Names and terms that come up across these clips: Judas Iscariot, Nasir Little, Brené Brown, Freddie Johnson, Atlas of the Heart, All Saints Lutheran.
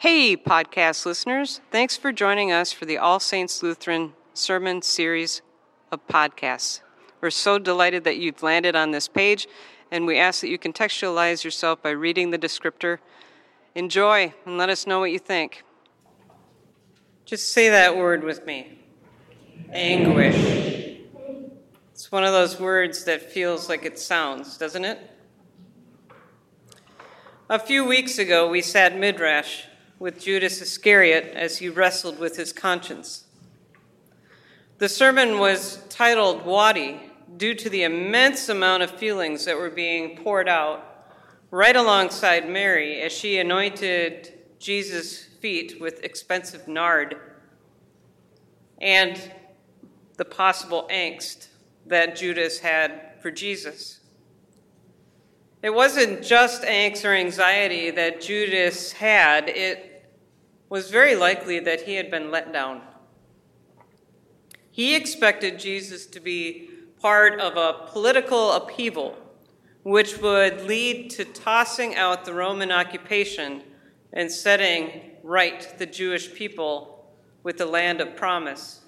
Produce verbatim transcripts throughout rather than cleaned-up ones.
Hey, podcast listeners. Thanks for joining us for the All Saints Lutheran sermon series of podcasts. We're so delighted that you've landed on this page, and we ask that you contextualize yourself by reading the descriptor. Enjoy, and let us know what you think. Just say that word with me. Anguish. It's one of those words that feels like it sounds, doesn't it? A few weeks ago, we sat Midrash with Judas Iscariot as he wrestled with his conscience. The sermon was titled Wadi due to the immense amount of feelings that were being poured out right alongside Mary as she anointed Jesus' feet with expensive nard and the possible angst that Judas had for Jesus. It wasn't just angst or anxiety that Judas had. It was very likely that he had been let down. He expected Jesus to be part of a political upheaval, which would lead to tossing out the Roman occupation and setting right the Jewish people with the land of promise.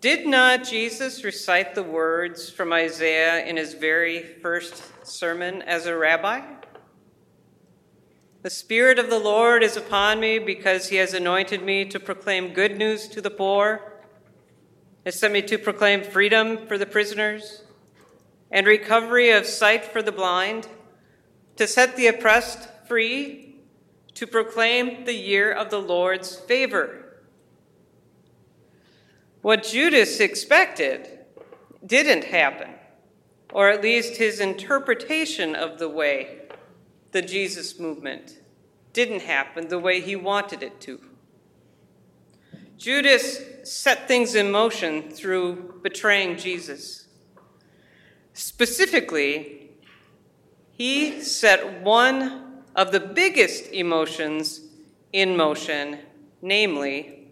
Did not Jesus recite the words from Isaiah in his very first sermon as a rabbi? The Spirit of the Lord is upon me because he has anointed me to proclaim good news to the poor, has sent me to proclaim freedom for the prisoners and recovery of sight for the blind, to set the oppressed free, to proclaim the year of the Lord's favor. What Judas expected didn't happen, or at least his interpretation of the way the Jesus movement didn't happen the way he wanted it to. Judas set things in motion through betraying Jesus. Specifically, he set one of the biggest emotions in motion, namely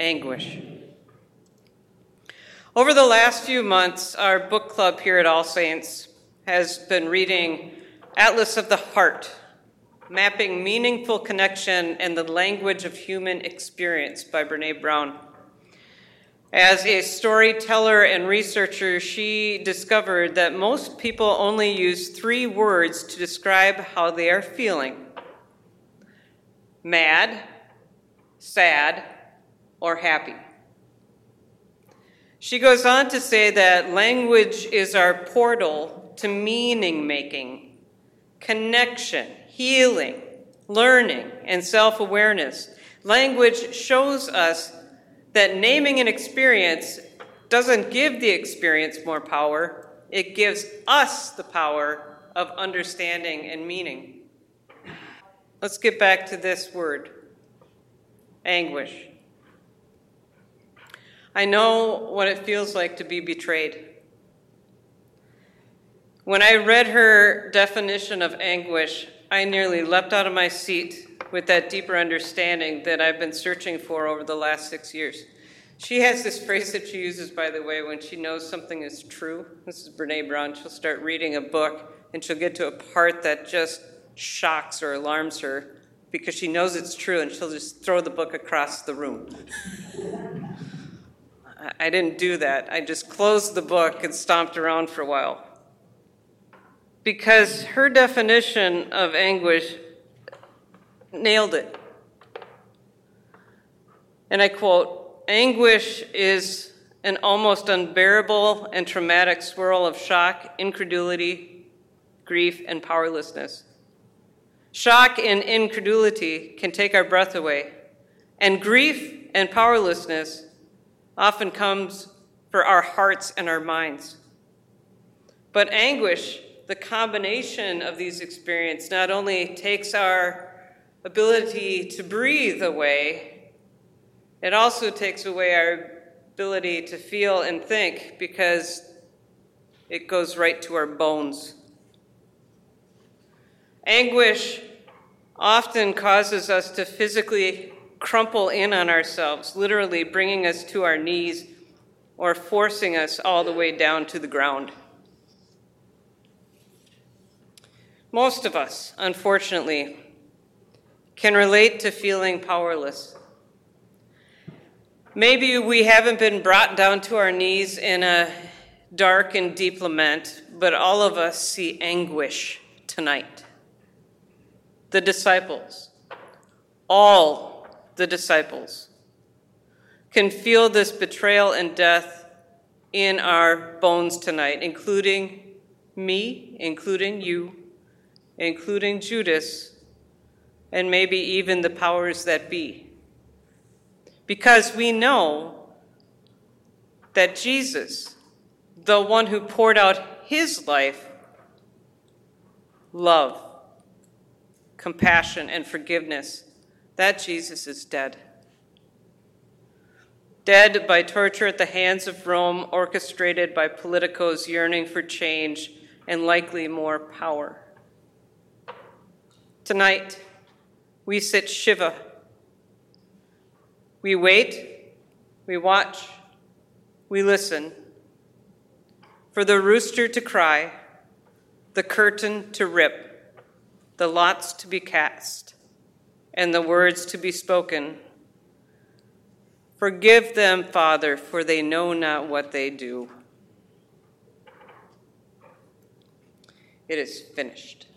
anguish. Over the last few months, our book club here at All Saints has been reading Atlas of the Heart, Mapping Meaningful Connection and the Language of Human Experience by Brené Brown. As a storyteller and researcher, she discovered that most people only use three words to describe how they are feeling: mad, sad, or happy. She goes on to say that language is our portal to meaning-making, connection, healing, learning, and self-awareness. Language shows us that naming an experience doesn't give the experience more power. It gives us the power of understanding and meaning. Let's get back to this word, anguish. I know what it feels like to be betrayed. When I read her definition of anguish, I nearly leapt out of my seat with that deeper understanding that I've been searching for over the last six years. She has this phrase that she uses, by the way, when she knows something is true. This is Brené Brown. She'll start reading a book, and she'll get to a part that just shocks or alarms her because she knows it's true, and she'll just throw the book across the room. I didn't do that. I just closed the book and stomped around for a while. Because her definition of anguish nailed it. And I quote, "Anguish is an almost unbearable and traumatic swirl of shock, incredulity, grief, and powerlessness. Shock and incredulity can take our breath away, and grief and powerlessness often comes for our hearts and our minds. But anguish, the combination of these experiences, not only takes our ability to breathe away, it also takes away our ability to feel and think because it goes right to our bones. Anguish often causes us to physically crumple in on ourselves, literally bringing us to our knees or forcing us all the way down to the ground. Most of us, unfortunately, can relate to feeling powerless. Maybe we haven't been brought down to our knees in a dark and deep lament, but all of us see anguish tonight. The disciples, all the disciples, can feel this betrayal and death in our bones tonight, including me, including you, including Judas, and maybe even the powers that be. Because we know that Jesus, the one who poured out his life, love, compassion, and forgiveness, that Jesus is dead. Dead by torture at the hands of Rome, orchestrated by politicos yearning for change and likely more power. Tonight, we sit Shiva. We wait, we watch, we listen for the rooster to cry, the curtain to rip, the lots to be cast, and the words to be spoken. Forgive them, Father, for they know not what they do. It is finished.